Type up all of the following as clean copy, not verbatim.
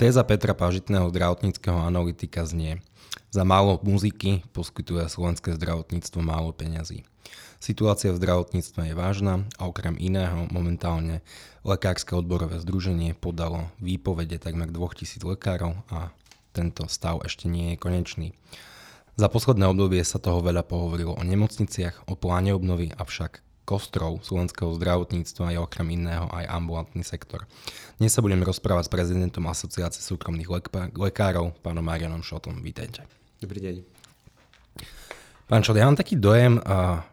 Téza Petra Pažitného zdravotníckeho analytika znie: za málo muziky poskytuje slovenské zdravotníctvo málo peňazí. Situácia v zdravotníctve je vážna a okrem iného momentálne Lekárske odborové združenie podalo výpovede takmer 2000 lekárov a tento stav ešte nie je konečný. Za posledné obdobie sa toho veľa pohovorilo o nemocniciach, o pláne obnovy, avšak kostrou slovenského zdravotníctva je okrem iného aj ambulantný sektor. Dnes sa budem rozprávať s prezidentom Asociácie súkromných lekárov, pánom Mariánom Šotlom. Vítajte. Dobrý deň. Pán Šot, ja mám taký dojem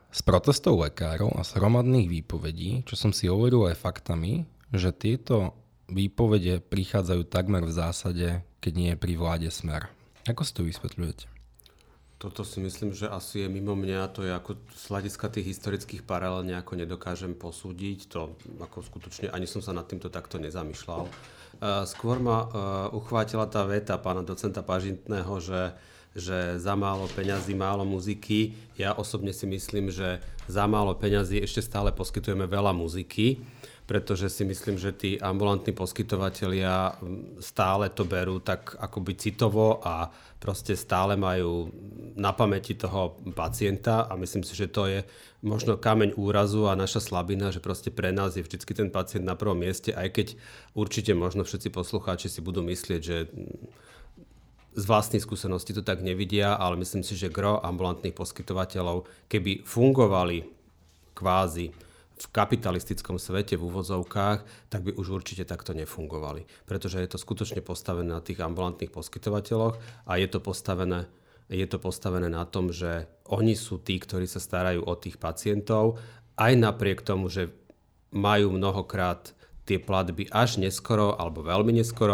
z protestov lekárov a z hromadných výpovedí, čo som si overil aj faktami, že tieto výpovede prichádzajú takmer v zásade, keď nie je pri vláde Smer. Ako si to vysvetľujete? Toto si myslím, že asi je mimo mňa, to je ako z hľadiska tých historických paralel nejako nedokážem posúdiť, to ako skutočne ani som sa nad týmto takto nezamýšľal. Skôr ma uchvátila tá veta pána docenta Pažitného, že za málo peňazí, málo muziky. Ja osobne si myslím, že za málo peňazí ešte stále poskytujeme veľa muziky, pretože si myslím, že tí ambulantní poskytovatelia stále to berú tak akoby citovo a proste stále majú na pamäti toho pacienta a myslím si, že to je možno kameň úrazu a naša slabina, že proste pre nás je vždycky ten pacient na prvom mieste, aj keď určite možno všetci poslucháči si budú myslieť, že z vlastnej skúsenosti to tak nevidia, ale myslím si, že gro ambulantných poskytovateľov, keby fungovali kvázi v kapitalistickom svete v úvodzovkách, tak by už určite takto nefungovali. Pretože je to skutočne postavené na tých ambulantných poskytovateľoch a je to postavené na tom, že oni sú tí, ktorí sa starajú o tých pacientov, aj napriek tomu, že majú mnohokrát tie platby až neskoro alebo veľmi neskoro,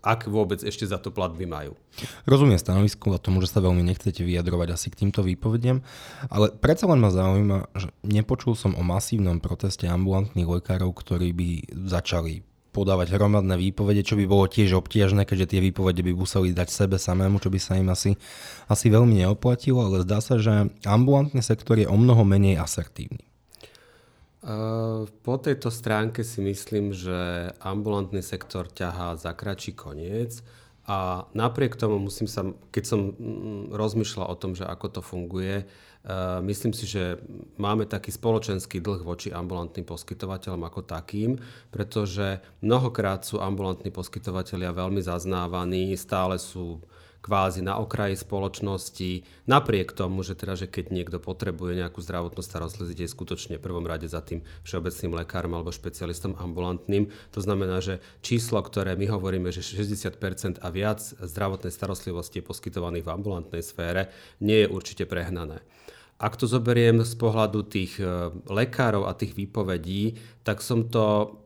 ak vôbec ešte za to platby majú. Rozumiem stanovisku a tomu, že sa veľmi nechcete vyjadrovať asi k týmto výpovediam, ale predsa len ma zaujíma, že nepočul som o masívnom proteste ambulantných lekárov, ktorí by začali podávať hromadné výpovede, čo by bolo tiež obtiažné, keďže tie výpovede by museli dať sebe samému, čo by sa im asi veľmi neoplatilo, ale zdá sa, že ambulantný sektor je o mnoho menej asertívny. Po tejto stránke si myslím, že ambulantný sektor ťahá za kratší koniec a napriek tomu keď som rozmýšľal o tom, že ako to funguje, myslím si, že máme taký spoločenský dlh voči ambulantným poskytovateľom ako takým, pretože mnohokrát sú ambulantní poskytovatelia veľmi zaznávaní, stále sú kvázi na okraji spoločnosti, napriek tomu, že teda, že keď niekto potrebuje nejakú zdravotnú starostlivosť, je skutočne v prvom rade za tým všeobecným lekárom alebo špecialistom ambulantným. To znamená, že číslo, ktoré my hovoríme, že 60% a viac zdravotnej starostlivosti je poskytovaných v ambulantnej sfére, nie je určite prehnané. Ak to zoberiem z pohľadu tých lekárov a tých výpovedí, tak som to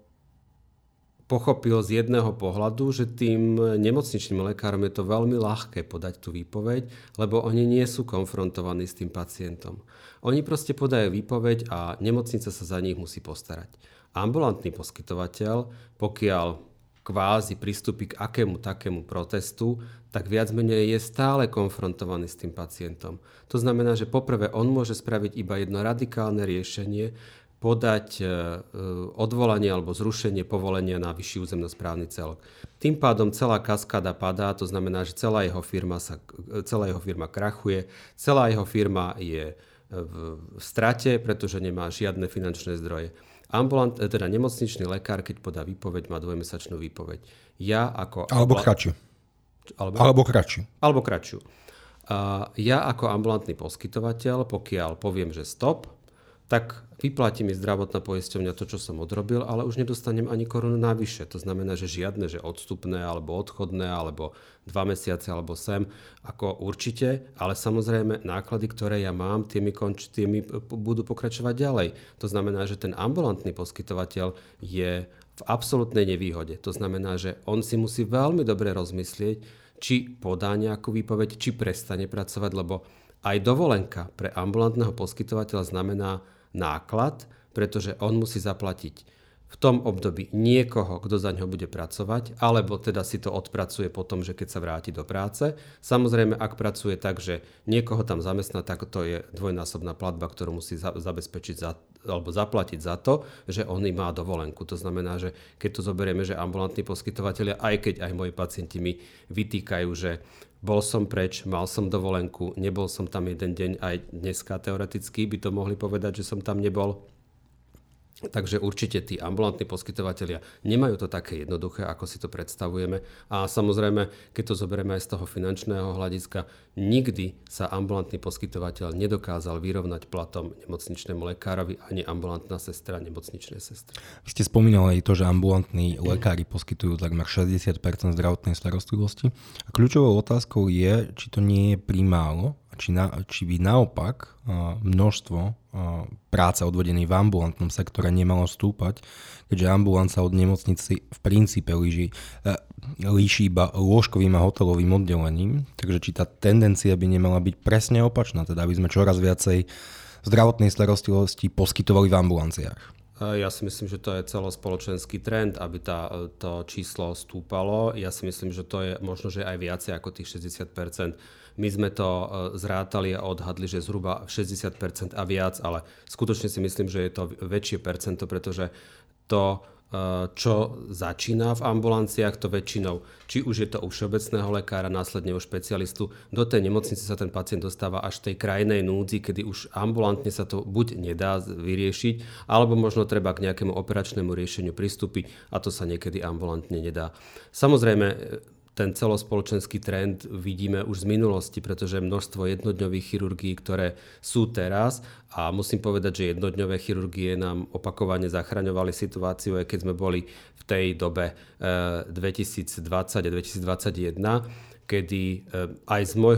pochopil z jedného pohľadu, že tým nemocničným lekárom je to veľmi ľahké podať tú výpoveď, lebo oni nie sú konfrontovaní s tým pacientom. Oni proste podajú výpoveď a nemocnica sa za nich musí postarať. Ambulantný poskytovateľ, pokiaľ kvázi pristúpi k akému takému protestu, tak viac menej je stále konfrontovaný s tým pacientom. To znamená, že poprvé on môže spraviť iba jedno radikálne riešenie, podať odvolanie alebo zrušenie povolenia na vyšší územnosprávny celok. Tým pádom celá kaskáda padá, to znamená, že celá jeho firma krachuje, celá jeho firma je v strate, pretože nemá žiadne finančné zdroje. Nemocničný lekár, keď podá výpoveď, má dvojmesačnú výpoveď. Alebo kratšiu. Ja ako ambulantný poskytovateľ, pokiaľ poviem, že stop, tak vyplatí mi zdravotná poisťovňa to, čo som odrobil, ale už nedostanem ani korunu navyše. To znamená, že žiadne, že odstupné, alebo odchodné, alebo 2 mesiace, alebo sem, ako určite, ale samozrejme náklady, ktoré ja mám, tie mi budú pokračovať ďalej. To znamená, že ten ambulantný poskytovateľ je v absolútnej nevýhode. To znamená, že on si musí veľmi dobre rozmyslieť, či podá nejakú výpoveď, či prestane pracovať, lebo aj dovolenka pre ambulantného poskytovateľa znamená náklad, pretože on musí zaplatiť v v tom období niekoho, kto za ňo bude pracovať, alebo teda si to odpracuje potom, že keď sa vráti do práce. Samozrejme, ak pracuje tak, že niekoho tam zamestná, tak to je dvojnásobná platba, ktorú musí zabezpečiť alebo zaplatiť za to, že on má dovolenku. To znamená, že keď to zoberieme, že ambulantní poskytovatelia, aj keď aj moji pacienti mi vytýkajú, že bol som preč, mal som dovolenku, nebol som tam jeden deň, aj dneska teoreticky by to mohli povedať, že som tam nebol. Takže určite tí ambulantní poskytovatelia nemajú to také jednoduché, ako si to predstavujeme. A samozrejme, keď to zoberieme aj z toho finančného hľadiska, nikdy sa ambulantný poskytovateľ nedokázal vyrovnať platom nemocničnému lekárovi ani ambulantná sestra, nemocničnej sestry. Vy ste spomínali aj to, že ambulantní lekári poskytujú takmer 60% zdravotnej starostlivosti. A kľúčovou otázkou je, či to nie je primálo, či by naopak množstvo práce odvedených v ambulantnom sektore nemalo stúpať, keďže ambulanca od nemocnici v princípe líši iba lôžkovým a hotelovým oddelením, takže či tá tendencia by nemala byť presne opačná, teda aby sme čoraz viacej zdravotnej starostlivosti poskytovali v ambulanciách. Ja si myslím, že to je celospoločenský trend, aby to číslo stúpalo. Ja si myslím, že to je možno, že aj viacej ako tých 60%. My sme to zrátali a odhadli, že zhruba 60% a viac, ale skutočne si myslím, že je to väčšie percento, pretože to, čo začína v ambulanciách, to väčšinou, či už je to u všeobecného lekára, následne u špecialistu, do tej nemocnice sa ten pacient dostáva až tej krajnej núdzi, kedy už ambulantne sa to buď nedá vyriešiť, alebo možno treba k nejakému operačnému riešeniu pristúpiť a to sa niekedy ambulantne nedá. Samozrejme, ten celospoločenský trend vidíme už z minulosti, pretože množstvo jednodňových chirurgií, ktoré sú teraz, a musím povedať, že jednodňové chirurgie nám opakovane zachraňovali situáciu, aj keď sme boli v tej dobe 2020 a 2021, kedy aj z mojej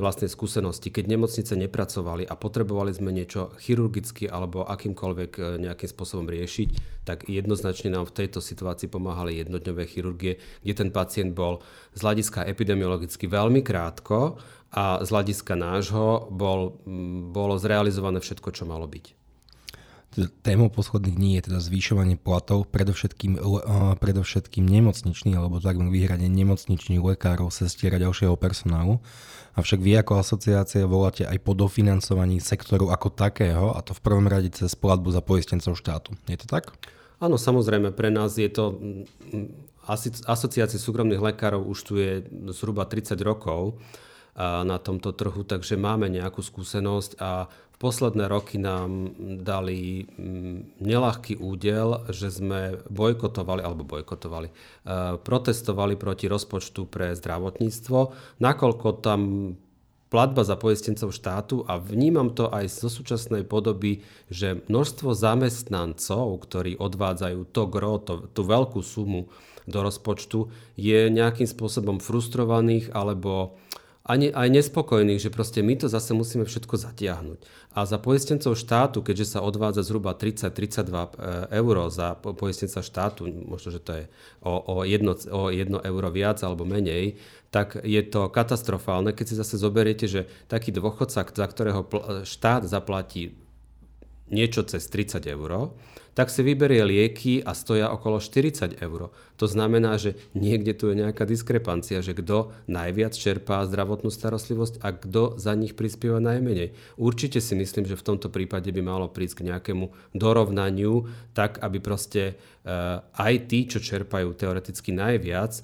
vlastnej skúsenosti, keď nemocnice nepracovali a potrebovali sme niečo chirurgicky alebo akýmkoľvek nejakým spôsobom riešiť, tak jednoznačne nám v tejto situácii pomáhali jednodňové chirurgie, kde ten pacient bol z hľadiska epidemiologicky veľmi krátko a z hľadiska nášho bolo zrealizované všetko, čo malo byť. Témou posledných dní je teda zvyšovanie platov, predovšetkým nemocničných, alebo takmer vyhradenie nemocničných lekárov, sestier a ďalšieho personálu. Avšak vy ako asociácia voláte aj po dofinancovaní sektoru ako takého, a to v prvom rade cez platbu za poistencov štátu. Je to tak? Áno, samozrejme, pre nás je to... Asociácia súkromných lekárov už tu je zhruba 30 rokov na tomto trhu, takže máme nejakú skúsenosť a posledné roky nám dali neľahký údel, že sme protestovali proti rozpočtu pre zdravotníctvo, nakoľko tam platba za poistencov štátu a vnímam to aj zo súčasnej podoby, že množstvo zamestnancov, ktorí odvádzajú tú veľkú sumu do rozpočtu, je nejakým spôsobom frustrovaných alebo aj nespokojných, že proste my to zase musíme všetko zatiahnuť. A za poistencov štátu, keďže sa odvádza zhruba 30-32 eur za poistenca štátu, možno, že to je o jedno euro viac alebo menej, tak je to katastrofálne, keď si zase zoberiete, že taký dôchodca, za ktorého štát zaplatí niečo cez 30 eur, tak si vyberie lieky a stoja okolo 40 eur. To znamená, že niekde tu je nejaká diskrepancia, že kto najviac čerpá zdravotnú starostlivosť a kto za nich prispieva najmenej. Určite si myslím, že v tomto prípade by malo prísť k nejakému dorovnaniu, tak aby proste aj tí, čo čerpajú teoreticky najviac,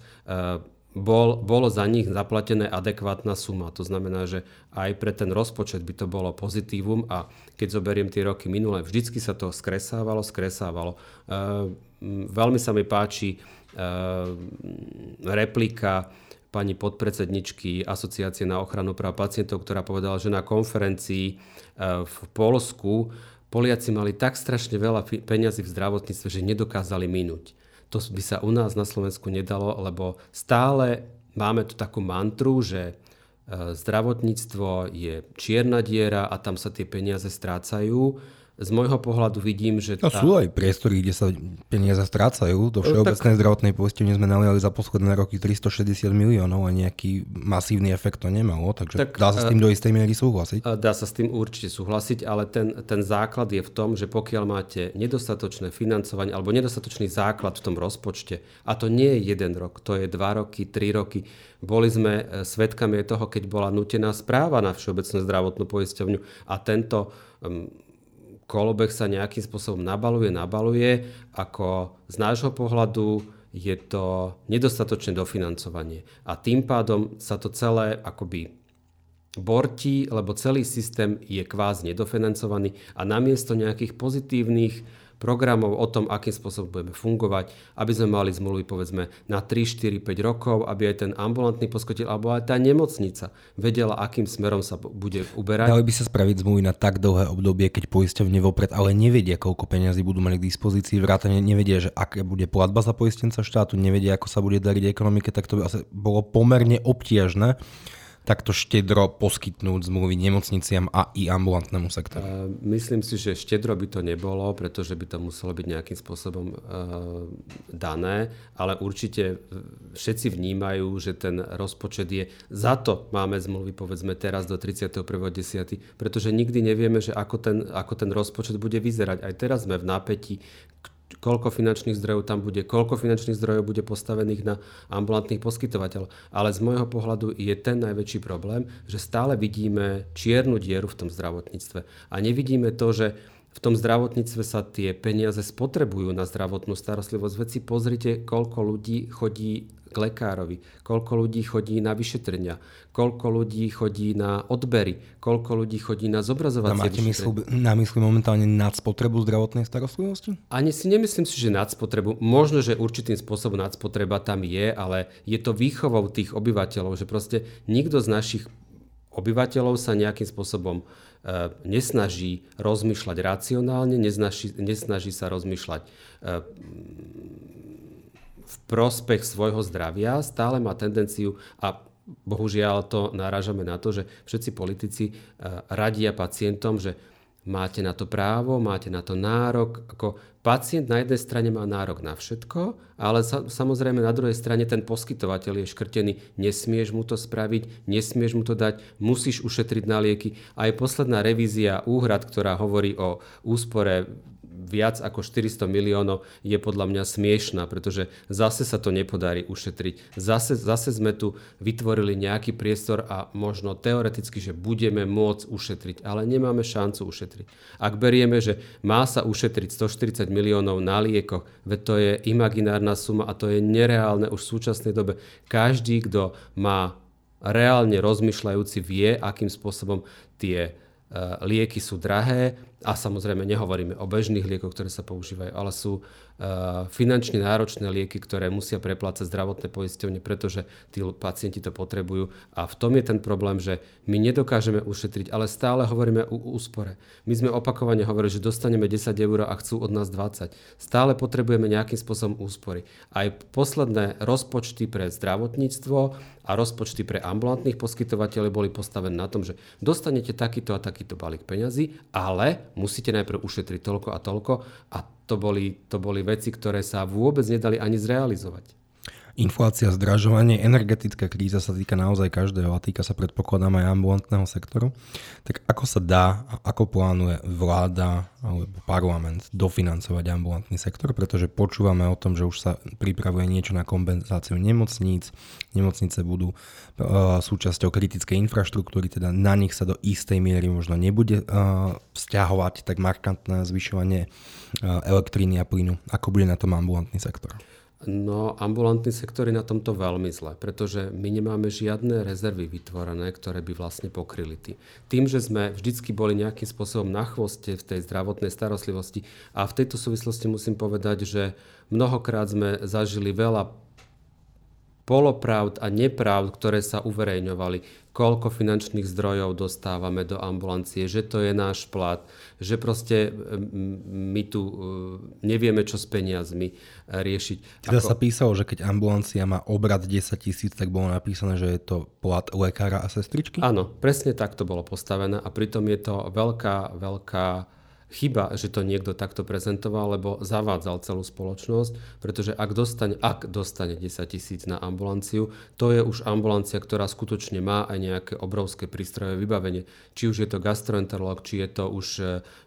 bolo za nich zaplatené adekvátna suma. To znamená, že aj pre ten rozpočet by to bolo pozitívum a keď zoberiem tie roky minulé, vždycky sa to skresávalo. Veľmi sa mi páči replika pani podpredsedničky Asociácie na ochranu práv pacientov, ktorá povedala, že na konferencii v Poľsku Poliaci mali tak strašne veľa peňazí v zdravotníctve, že nedokázali minúť. To by sa u nás na Slovensku nedalo, lebo stále máme tu takú mantru, že zdravotníctvo je čierna diera a tam sa tie peniaze strácajú. z môjho pohľadu vidím, že... No sú aj priestory, kde sa peniaze strácajú. Do Všeobecnej zdravotnej poisťovne sme naliali za posledné roky 360 miliónov a nejaký masívny efekt to nemalo. Takže dá sa s tým do istej miery súhlasiť? Dá sa s tým určite súhlasiť, ale ten základ je v tom, že pokiaľ máte nedostatočné financovanie alebo nedostatočný základ v tom rozpočte, a to nie je jeden rok, to je 2 roky, 3 roky, boli sme svedkami toho, keď bola nútená správa na Všeobecnú zdravotnú poisťovňu a tento kolobeh sa nejakým spôsobom nabaluje. Ako z nášho pohľadu je to nedostatočné dofinancovanie. A tým pádom sa to celé akoby bortí, lebo celý systém je kvázi nedofinancovaný a namiesto nejakých pozitívnych programov o tom, akým spôsobom budeme fungovať, aby sme mali zmluvy povedzme na 3, 4, 5 rokov, aby aj ten ambulantný poskytovateľ alebo aj tá nemocnica vedela, akým smerom sa bude uberať. Dali by sa spraviť zmluvy na tak dlhé obdobie, keď poisťovne vopred, ale nevedia, koľko peňazí budú mať k dispozícii, vrátane nevedia, že aká bude platba za poistenca štátu, nevedia, ako sa bude dariť ekonomike, tak to by asi bolo pomerne obtiažné takto štedro poskytnúť zmluvy nemocniciam a i ambulantnému sektoru? Myslím si, že štedro by to nebolo, pretože by to muselo byť nejakým spôsobom dané, ale určite všetci vnímajú, že ten rozpočet je... Za to máme zmluvy, povedzme, teraz do 31.10., pretože nikdy nevieme, že ako ten rozpočet bude vyzerať. Aj teraz sme v napätí, koľko finančných zdrojov tam bude, koľko finančných zdrojov bude postavených na ambulantných poskytovateľov. Ale z môjho pohľadu je ten najväčší problém, že stále vidíme čiernu dieru v tom zdravotníctve. A nevidíme to, že v tom zdravotníctve sa tie peniaze spotrebujú na zdravotnú starostlivosť. Veď si pozrite, koľko ľudí chodí k lekárovi, koľko ľudí chodí na vyšetrenia, koľko ľudí chodí na odbery, koľko ľudí chodí na zobrazovacie vyšetrenia. Máte na mysli momentálne nadspotrebu zdravotnej starostlivosti? Ani si nemyslím si, že nadspotrebu. Možno, že určitým spôsobom nadspotreba tam je, ale je to výchovou tých obyvateľov, že proste nikto z našich obyvateľov sa nejakým spôsobom nesnaží rozmýšľať racionálne, nesnaží sa rozmýšľať v prospech svojho zdravia, stále má tendenciu a bohužiaľ to narážame na to, že všetci politici radia pacientom, že máte na to právo, máte na to nárok. Ako pacient na jednej strane má nárok na všetko, ale samozrejme na druhej strane ten poskytovateľ je škrtený. Nesmieš mu to spraviť, nesmieš mu to dať, musíš ušetriť na lieky. Aj posledná revízia úhrad, ktorá hovorí o úspore viac ako 400 miliónov, je podľa mňa smiešná, pretože zase sa to nepodarí ušetriť. Zase sme tu vytvorili nejaký priestor a možno teoreticky, že budeme môcť ušetriť, ale nemáme šancu ušetriť. Ak berieme, že má sa ušetriť 140 miliónov na liekoch, veď to je imaginárna suma a to je nereálne už v súčasnej dobe. Každý, kto má reálne rozmýšľajúci, vie, akým spôsobom tie lieky sú drahé a samozrejme nehovoríme o bežných liekoch, ktoré sa používajú, ale sú finančne náročné lieky, ktoré musia preplácať zdravotné poisťovne, pretože tí pacienti to potrebujú a v tom je ten problém, že my nedokážeme ušetriť, ale stále hovoríme o úspore. My sme opakovane hovorili, že dostaneme 10 eur a chcú od nás 20. Stále potrebujeme nejakým spôsobom úspory. Aj posledné rozpočty pre zdravotníctvo a rozpočty pre ambulantných poskytovateľov boli postavené na tom, že dostanete takýto a takýto balík peňazí, ale musíte najprv ušetriť toľko a toľko a to boli veci, ktoré sa vôbec nedali ani zrealizovať. Inflácia, zdražovanie, energetická kríza sa týka naozaj každého a týka sa predpokladám aj ambulantného sektoru. Tak ako sa dá a ako plánuje vláda alebo parlament dofinancovať ambulantný sektor, pretože počúvame o tom, že už sa pripravuje niečo na kompenzáciu nemocníc. Nemocnice budú súčasťou kritickej infraštruktúry, teda na nich sa do istej miery možno nebude vzťahovať tak markantné zvyšovanie elektriny a plynu. Ako bude na tom ambulantný sektor? No, ambulantný sektor je na tomto veľmi zle, pretože my nemáme žiadne rezervy vytvorené, ktoré by vlastne pokryli tým, že sme vždycky boli nejakým spôsobom na chvoste v tej zdravotnej starostlivosti. A v tejto súvislosti musím povedať, že mnohokrát sme zažili veľa polopravd a nepravd, ktoré sa uverejňovali. Koľko finančných zdrojov dostávame do ambulancie, že to je náš plat, že proste my tu nevieme, čo s peniazmi riešiť. Teda sa písalo, že keď ambulancia má obrat 10 000, tak bolo napísané, že je to plat lekára a sestričky? Áno, presne tak to bolo postavené a pritom je to veľká chyba, že to niekto takto prezentoval, lebo zavádzal celú spoločnosť, pretože ak dostane 10 000 na ambulanciu, to je už ambulancia, ktorá skutočne má aj nejaké obrovské prístrojové vybavenie. Či už je to gastroenterológ, či je to už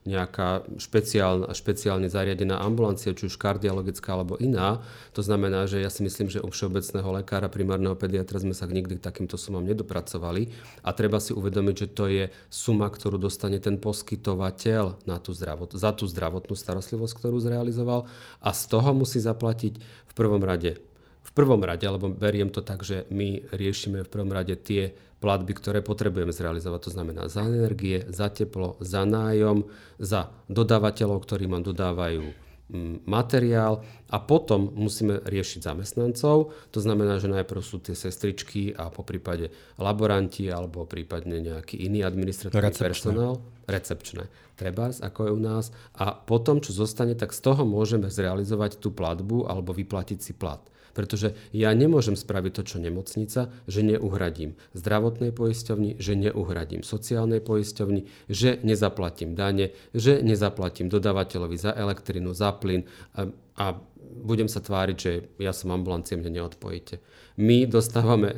nejaká špeciálne zariadená ambulancia, či už kardiologická alebo iná. To znamená, že ja si myslím, že u všeobecného lekára, primárneho pediatra sme sa nikdy k takýmto sumám nedopracovali a treba si uvedomiť, že to je suma, ktorú dostane ten poskytovateľ na za tú zdravotnú starostlivosť, ktorú zrealizoval, a z toho musí zaplatiť v prvom rade, alebo beriem to tak, že my riešime v prvom rade tie platby, ktoré potrebujeme zrealizovať. To znamená za energie, za teplo, za nájom, za dodávateľov, ktorí nám dodávajú materiál, a potom musíme riešiť zamestnancov. To znamená, že najprv sú tie sestričky a po prípade laboranti alebo prípadne nejaký iný administratívny personál. Recepčné. Trebárs, ako je u nás. A potom, čo zostane, tak z toho môžeme zrealizovať tú platbu alebo vyplatiť si plat. Pretože ja nemôžem spraviť to, čo nemocnica, že neuhradím zdravotnej poisťovni, že neuhradím sociálnej poisťovni, že nezaplatím dane, že nezaplatím dodávateľovi za elektrinu, za plyn a budem sa tváriť, že ja som ambulancia, mne neodpojíte. My dostávame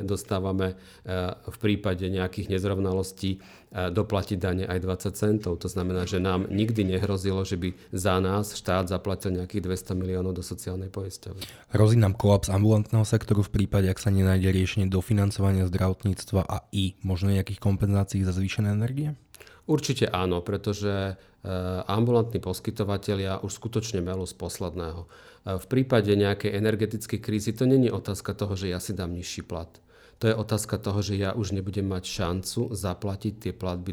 v prípade nejakých nezrovnalostí doplatiť dane aj 20 centov. To znamená, že nám nikdy nehrozilo, že by za nás štát zaplatil nejakých 200 miliónov do sociálnej poisťovne. Hrozí nám kolaps ambulantného sektoru v prípade, ak sa nenájde riešenie dofinancovania zdravotníctva a i možno nejakých kompenzácií za zvýšené energie? Určite áno, pretože ambulantní poskytovatelia už skutočne melú z posledného. V prípade nejakej energetickej krízy to nie je otázka toho, že ja si dám nižší plat. To je otázka toho, že ja už nebudem mať šancu zaplatiť tie platby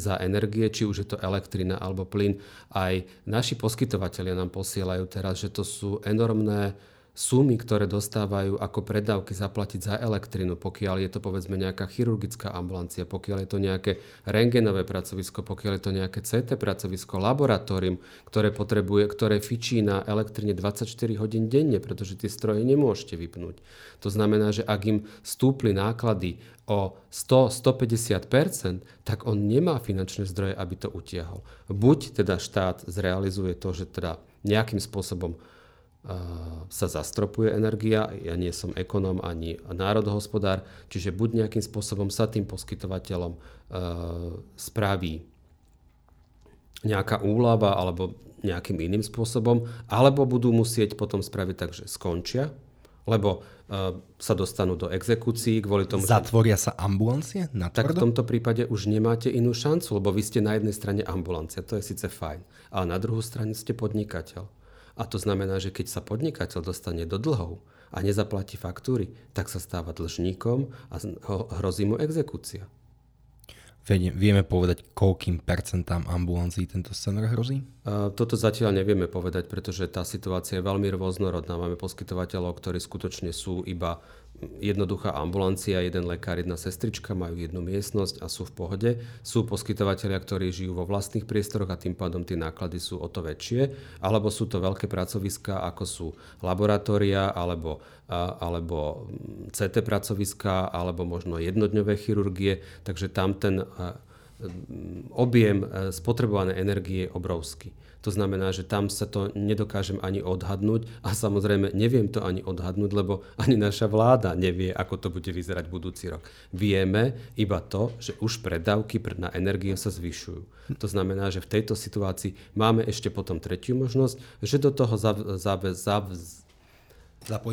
za energie, či už je to elektrina alebo plyn. Aj naši poskytovatelia nám posielajú teraz, že to sú enormné sumy, ktoré dostávajú ako predávky zaplatiť za elektrinu, pokiaľ je to povedzme nejaká chirurgická ambulancia, pokiaľ je to nejaké rentgenové pracovisko, pokiaľ je to nejaké CT pracovisko, laboratórium, ktoré fičí na elektrine 24 hodín denne, pretože tie stroje nemôžete vypnúť. To znamená, že ak im stúpli náklady o 100-150%, tak on nemá finančné zdroje, aby to utiahol. Buď teda štát zrealizuje to, že teda nejakým spôsobom sa zastropuje energia. Ja nie som ekonóm ani národohospodár, čiže buď nejakým spôsobom sa tým poskytovateľom spraví nejaká úľava alebo nejakým iným spôsobom, alebo budú musieť potom spraviť tak, že skončia, lebo sa dostanú do exekúcií kvôli tomu. Zatvoria sa ambulancie? Tak v tomto prípade už nemáte inú šancu, lebo vy ste na jednej strane ambulancia, to je síce fajn, ale na druhú strane ste podnikateľ. A to znamená, že keď sa podnikateľ dostane do dlhov a nezaplatí faktúry, tak sa stáva dlžníkom a hrozí mu exekúcia. Vieme povedať, koľkým percentám ambulancií tento scenár hrozí? Toto zatiaľ nevieme povedať, pretože tá situácia je veľmi rôznorodná. Máme poskytovateľov, ktorí skutočne sú iba jednoduchá ambulancia, jeden lekár, jedna sestrička, majú jednu miestnosť a sú v pohode. Sú poskytovatelia, ktorí žijú vo vlastných priestoroch a tým pádom tie náklady sú o to väčšie, alebo sú to veľké pracoviská, ako sú laboratória, alebo CT pracoviská, alebo možno jednodňové chirurgie, takže tam ten objem spotrebované energie je obrovský. To znamená, že tam sa to nedokážem ani odhadnúť a samozrejme neviem to ani odhadnúť, lebo ani naša vláda nevie, ako to bude vyzerať budúci rok. Vieme iba to, že už predávky na energiu sa zvyšujú. To znamená, že v tejto situácii máme ešte potom tretiu možnosť, že do toho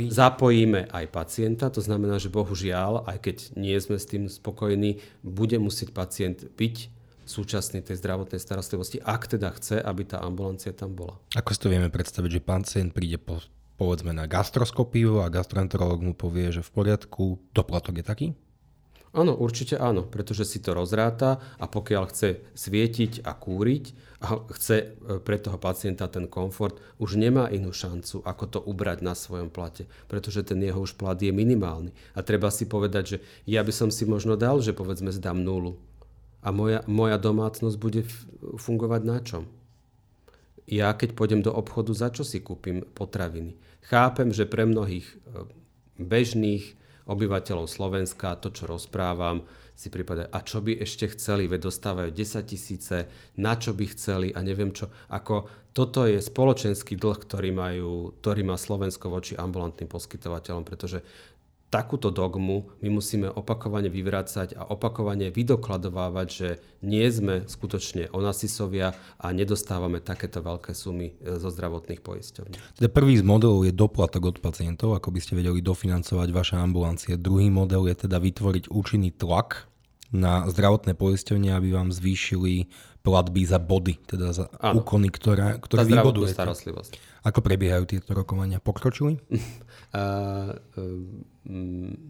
zapojíme aj pacienta, to znamená, že bohužiaľ, aj keď nie sme s tým spokojní, bude musieť pacient byť súčasný tej zdravotnej starostlivosti, ak teda chce, aby tá ambulancia tam bola. Ako si to vieme predstaviť, že pacient príde povedzme na gastroskopiu a gastroenterológ mu povie, že v poriadku, doplatok je taký? Áno, určite áno, pretože si to rozráta a pokiaľ chce svietiť a kúriť a chce pre toho pacienta ten komfort, už nemá inú šancu, ako to ubrať na svojom plate, pretože ten jeho už plat je minimálny. A treba si povedať, že ja by som si možno dal, že povedzme zdám 0 a moja domácnosť bude fungovať na čom? Ja keď pôjdem do obchodu, za čo si kúpim potraviny? Chápem, že pre mnohých bežných obyvateľov Slovenska, to, čo rozprávam, si pripadajú, a čo by ešte chceli, veď dostávajú 10 000, na čo by chceli a neviem čo. Ako toto je spoločenský dlh, ktorý má Slovensko voči ambulantným poskytovateľom, pretože takúto dogmu my musíme opakovane vyvracať a opakovane vydokladovávať, že nie sme skutočne onasisovia a nedostávame takéto veľké sumy zo zdravotných poisťovní. Teda prvý z modelov je doplatok od pacientov, ako by ste vedeli dofinancovať vaše ambulancie. Druhý model je teda vytvoriť účinný tlak na zdravotné poisťovne, aby vám zvýšili platby za body, teda za úkony, ktoré vybodujete. Starostlivosť. Ako prebiehajú tieto rokovania? Pokročili?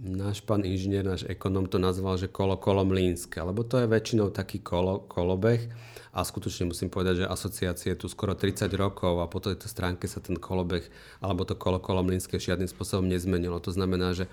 Náš pán inžinier, náš ekonóm to nazval, že kolo mlínske, lebo to je väčšinou taký kolobeh a skutočne musím povedať, že asociácie tu skoro 30 rokov a po tejto stránke sa ten kolobeh alebo to kolo mlínske žiadnym spôsobom nezmenilo. To znamená, že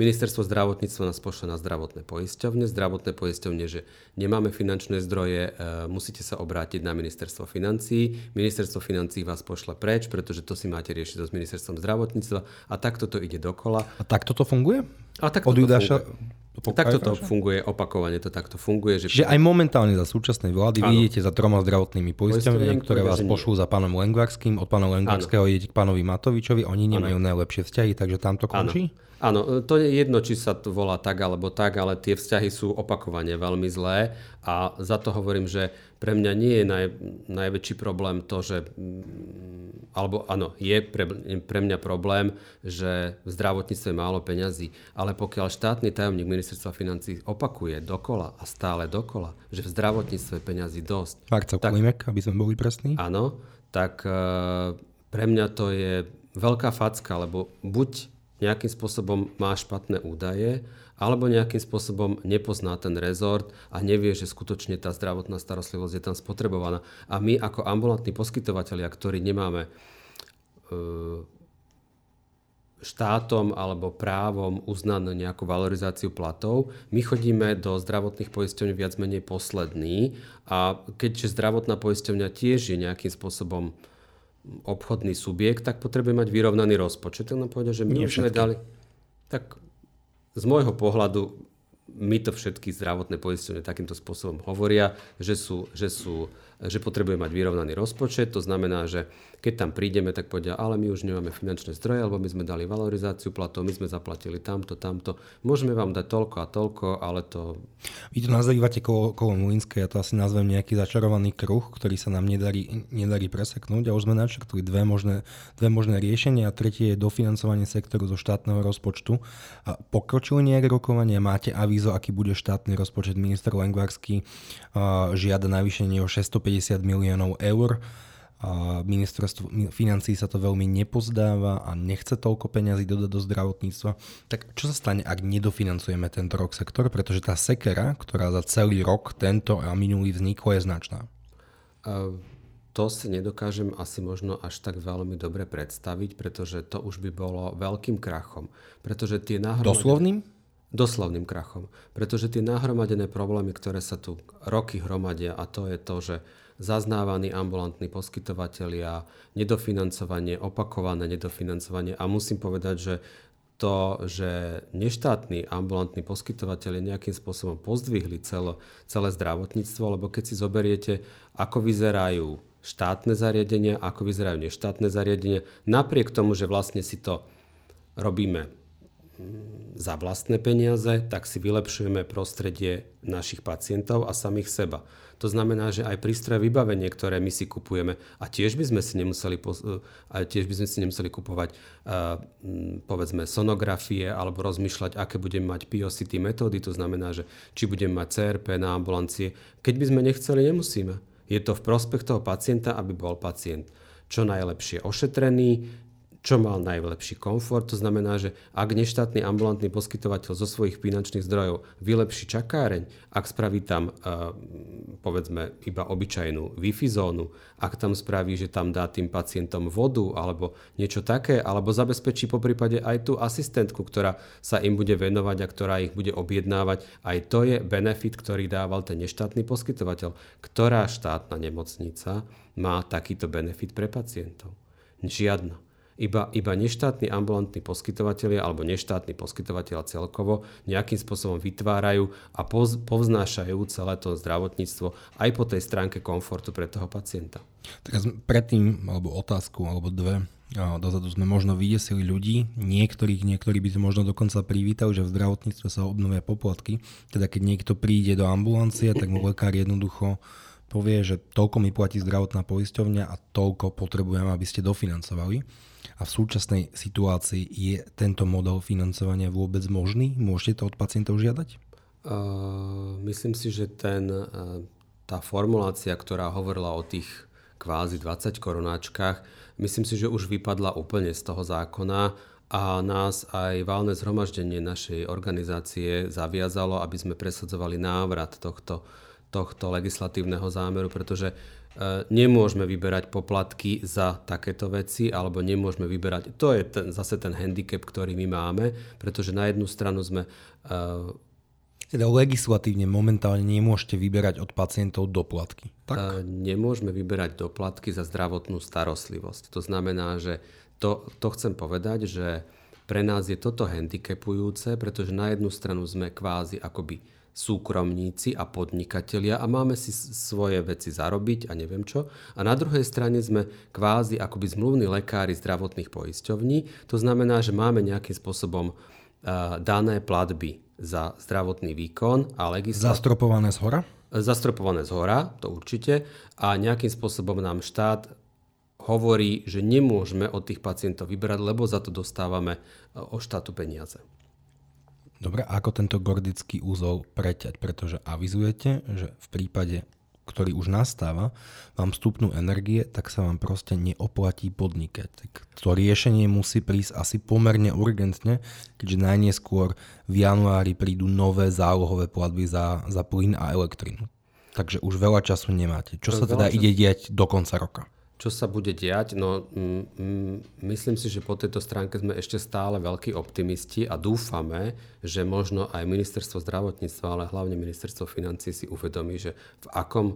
ministerstvo zdravotníctva nás pošle na zdravotné poisťovne. Zdravotné poisťovne, že nemáme finančné zdroje, musíte sa obrátiť na ministerstvo financií. Ministerstvo financií vás pošle preč, pretože to si máte riešiť s ministerstvom zdravotníctva a takto to ide dokola. A takto to funguje? A takto to funguje. Takto to funguje, opakovane to takto funguje. Čiže aj momentálne za súčasnej vlády vy idete za 3 zdravotnými poisťovňami, ktoré vás pošlú za pánom Lengvarským, od pána Lengvarského idete k pánovi Matovičovi, oni nemajú najlepšie vzťahy, takže tam to končí? Áno, to je jedno, či sa to volá tak alebo tak, ale tie vzťahy sú opakovane veľmi zlé a za to hovorím, že pre mňa nie je najväčší problém to, že alebo áno, je pre mňa problém, že v zdravotníctve je málo peňazí, ale pokiaľ štátny tajomník ministerstva financií opakuje dokola a stále dokola, že v zdravotníctve peňazí dosť. Marcel Klimek, aby sme boli presní. Áno, tak pre mňa to je veľká facka, lebo buď nejakým spôsobom má špatné údaje, alebo nejakým spôsobom nepozná ten rezort a nevie, že skutočne tá zdravotná starostlivosť je tam spotrebovaná. A my ako ambulantní poskytovatelia, ktorí nemáme štátom alebo právom uznanú nejakú valorizáciu platov, my chodíme do zdravotných poisťovní viac menej poslední. A keďže zdravotná poisťovňa tiež je nejakým spôsobom obchodný subjekt, tak potrebuje mať vyrovnaný rozpočet. Tak nám povedal, že my už sme dali... Tak z môjho pohľadu my to všetky zdravotné poisťovne takýmto spôsobom hovoria, že potrebuje mať vyrovnaný rozpočet. To znamená, že keď tam prídeme, tak povedia, ale my už nemáme finančné zdroje, alebo my sme dali valorizáciu platov, my sme zaplatili tamto. Môžeme vám dať toľko a toľko, ale to... Vy to nazývate kolo mlynské, ja to asi nazvem nejaký začarovaný kruh, ktorý sa nám nedarí preseknúť a už sme načrtli dve možné riešenia a tretie je dofinancovanie sektoru zo štátneho rozpočtu. A pokročili nejak rokovania? Máte avízo, aký bude štátny rozpočet? Minister Lengvarský žiada navýšenie o 650 miliónov eur. A ministerstvo financií sa to veľmi nepozdáva a nechce toľko peňazí dodať do zdravotníctva. Tak čo sa stane, ak nedofinancujeme tento rok sektor? Pretože tá sekera, ktorá za celý rok tento a minulý vznikla, je značná. To si nedokážem asi možno až tak veľmi dobre predstaviť, pretože to už by bolo veľkým krachom. Pretože tie Doslovným krachom. Pretože tie nahromadené problémy, ktoré sa tu roky hromadia, a to je to, že zaznávaní ambulantní poskytovatelia, nedofinancovanie, opakované nedofinancovanie a musím povedať, že to, že neštátni ambulantní poskytovatelia nejakým spôsobom pozdvihli celé zdravotníctvo, lebo keď si zoberiete, ako vyzerajú štátne zariadenia, ako vyzerajú neštátne zariadenia, napriek tomu, že vlastne si to robíme za vlastné peniaze, tak si vylepšujeme prostredie našich pacientov a samých seba. To znamená, že aj prístroje vybavenie, ktoré my si kupujeme, a tiež by sme si nemuseli kupovať povedzme sonografie alebo rozmýšľať, aké budeme mať POCT metódy, to znamená, že či budeme mať CRP na ambulancie. Keď by sme nechceli, nemusíme. Je to v prospech toho pacienta, aby bol pacient čo najlepšie ošetrený, čo mal najlepší komfort. To znamená, že ak neštátny ambulantný poskytovateľ zo svojich finančných zdrojov vylepší čakáreň, ak spraví tam povedzme iba obyčajnú Wi-Fi zónu, ak tam spraví, že tam dá tým pacientom vodu alebo niečo také, alebo zabezpečí poprípade aj tú asistentku, ktorá sa im bude venovať a ktorá ich bude objednávať, aj to je benefit, ktorý dával ten neštátny poskytovateľ. Ktorá štátna nemocnica má takýto benefit pre pacientov? Žiadna. iba neštátni ambulantní poskytovatelia alebo neštátni poskytovatelia celkovo nejakým spôsobom vytvárajú a povznášajú celé to zdravotníctvo aj po tej stránke komfortu pre toho pacienta. Tak predtým, alebo otázku, alebo dve, dozadu sme možno vydesili ľudí, niektorí by to možno dokonca privítali, že v zdravotníctve sa obnovia poplatky. Teda keď niekto príde do ambulancie, tak mu lekár jednoducho povie, že toľko mi platí zdravotná poisťovňa a toľko potrebujem, aby ste dofinancovali. A v súčasnej situácii je tento model financovania vôbec možný? Môžete to od pacientov žiadať? Myslím si, že tá formulácia, ktorá hovorila o tých kvázi 20 korunáčkach, myslím si, že už vypadla úplne z toho zákona a nás aj valné zhromaždenie našej organizácie zaviazalo, aby sme presadzovali návrat tohto legislatívneho zámeru, pretože nemôžeme vyberať poplatky za takéto veci, alebo nemôžeme vyberať, to je zase ten handicap, ktorý my máme, pretože na jednu stranu sme... Teda legislatívne momentálne nemôžete vyberať od pacientov doplatky. Tak? Nemôžeme vyberať doplatky za zdravotnú starostlivosť. To znamená, že to chcem povedať, že pre nás je toto handicapujúce, pretože na jednu stranu sme kvázi akoby súkromníci a podnikatelia a máme si svoje veci zarobiť a neviem čo. A na druhej strane sme kvázi akoby zmluvní lekári zdravotných poisťovní. To znamená, že máme nejakým spôsobom dané platby za zdravotný výkon a legislatívne... Zastropované z hora? Zastropované z hora, to určite. A nejakým spôsobom nám štát hovorí, že nemôžeme od tých pacientov vybrať, lebo za to dostávame od štátu peniaze. Dobre, ako tento gordický úzol preťať? Pretože avizujete, že v prípade, ktorý už nastáva, vám vstupnú energie, tak sa vám proste neoplatí podnikať. Tak to riešenie musí prísť asi pomerne urgentne, keďže najneskôr v januári prídu nové zálohové platby za plyn a elektrinu. Takže už veľa času nemáte. Čo sa teda ide diať do konca roka? Čo sa bude diať? No, myslím si, že po tejto stránke sme ešte stále veľkí optimisti a dúfame, že možno aj ministerstvo zdravotníctva, ale hlavne ministerstvo financií si uvedomí, že v akom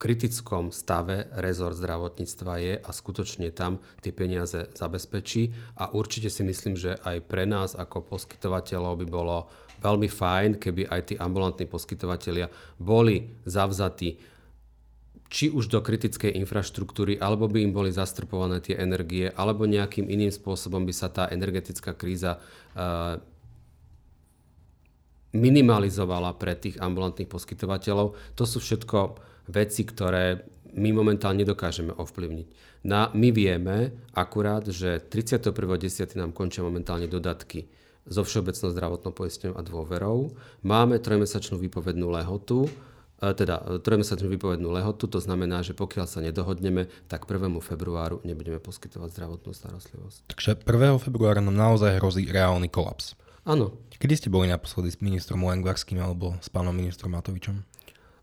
kritickom stave rezort zdravotníctva je a skutočne tam tie peniaze zabezpečí. A určite si myslím, že aj pre nás ako poskytovateľov by bolo veľmi fajn, keby aj tí ambulantní poskytovatelia boli zavzatí či už do kritickej infraštruktúry, alebo by im boli zastropované tie energie, alebo nejakým iným spôsobom by sa tá energetická kríza minimalizovala pre tých ambulantných poskytovateľov. To sú všetko veci, ktoré my momentálne nedokážeme ovplyvniť. My vieme akurát, že 31.10. nám končia momentálne dodatky zo Všeobecnou zdravotnou poisťovňou a Dôverou. Máme trojmesačnú výpovednú lehotu, to znamená, že pokiaľ sa nedohodneme, tak 1. februáru nebudeme poskytovať zdravotnú starostlivosť. Takže 1. februára nám naozaj hrozí reálny kolaps. Áno. Kedy ste boli naposledy s ministrom Lengvarským alebo s pánom ministrom Matovičom?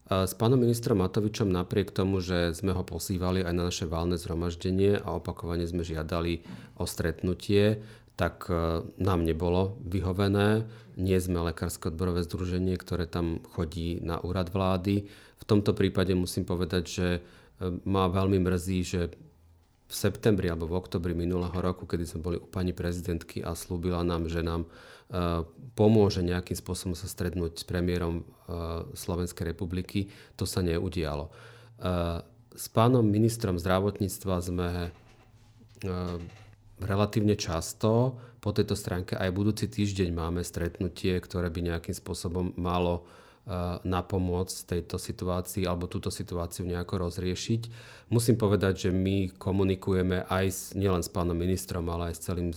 S pánom ministrom Matovičom napriek tomu, že sme ho posývali aj na naše valné zhromaždenie a opakovane sme žiadali o stretnutie, tak nám nebolo vyhovené. Nie sme Lekárske odborové združenie, ktoré tam chodí na úrad vlády. V tomto prípade musím povedať, že ma veľmi mrzí, že v septembri alebo v oktobri minulého roku, kedy sme boli u pani prezidentky a slúbila nám, že nám pomôže nejakým spôsobom sa stretnúť s premiérom Slovenskej republiky, to sa neudialo. S pánom ministrom zdravotníctva sme... Relatívne často po tejto stránke aj budúci týždeň máme stretnutie, ktoré by nejakým spôsobom malo napomôcť tejto situácii alebo túto situáciu nejako rozriešiť. Musím povedať, že my komunikujeme aj nielen s pánom ministrom, ale aj s celým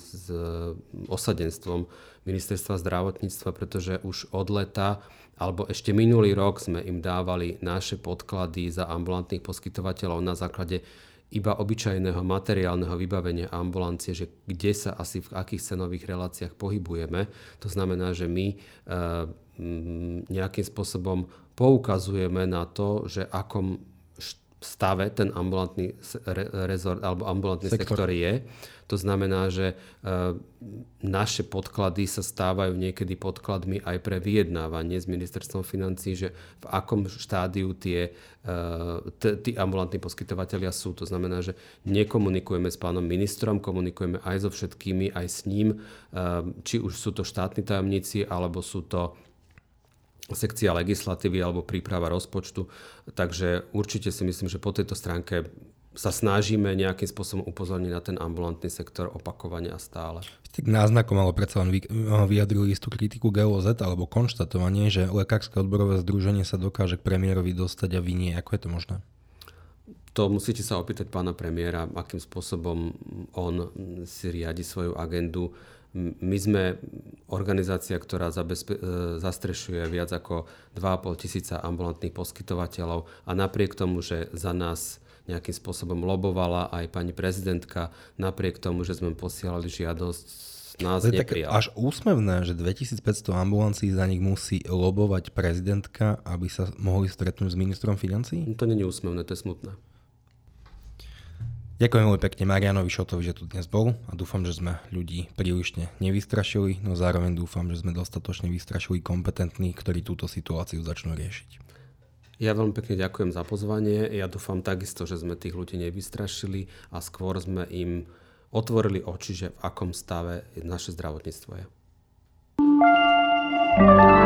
osadenstvom ministerstva zdravotníctva, pretože už od leta alebo ešte minulý rok sme im dávali naše podklady za ambulantných poskytovateľov na základe iba obyčajného materiálneho vybavenia ambulancie, že kde sa asi v akých cenových reláciách pohybujeme. To znamená, že my nejakým spôsobom poukazujeme na to, že akom stave ten ambulantný rezort alebo ambulantný sektor je. To znamená, že naše podklady sa stávajú niekedy podkladmi aj pre vyjednávanie s ministerstvom financií, že v akom štádiu tí ambulantní poskytovatelia sú. To znamená, že nekomunikujeme s pánom ministrom, komunikujeme aj so všetkými, aj s ním, či už sú to štátni tajomníci, alebo sú to sekcia legislatívy alebo príprava rozpočtu. Takže určite si myslím, že po tejto stránke sa snažíme nejakým spôsobom upozorniť na ten ambulantný sektor opakovane a stále. Náznakom ale predsa len vyjadrili istú kritiku GOZ alebo konštatovanie, že Lekárske odborové združenie sa dokáže k premiérovi dostať a vy nie. Ako je to možné? To musíte sa opýtať pána premiéra, akým spôsobom on si riadi svoju agendu. My sme organizácia, ktorá zastrešuje viac ako 2,5 tisíca ambulantných poskytovateľov a napriek tomu, že za nás nejakým spôsobom lobovala aj pani prezidentka, napriek tomu, že sme posielali žiadosť, nás neprijala. Až úsmevné, že 2500 ambulancií za nich musí lobovať prezidentka, aby sa mohli stretnúť s ministrom financií? No to nie je úsmevné, to je smutné. Ďakujem veľmi pekne Mariánovi Šotovi, že tu dnes bol a dúfam, že sme ľudí prílišne nevystrašili, no zároveň dúfam, že sme dostatočne vystrašili kompetentných, ktorí túto situáciu začnú riešiť. Ja veľmi pekne ďakujem za pozvanie. Ja dúfam takisto, že sme tých ľudí nevystrašili a skôr sme im otvorili oči, že v akom stave naše zdravotníctvo je.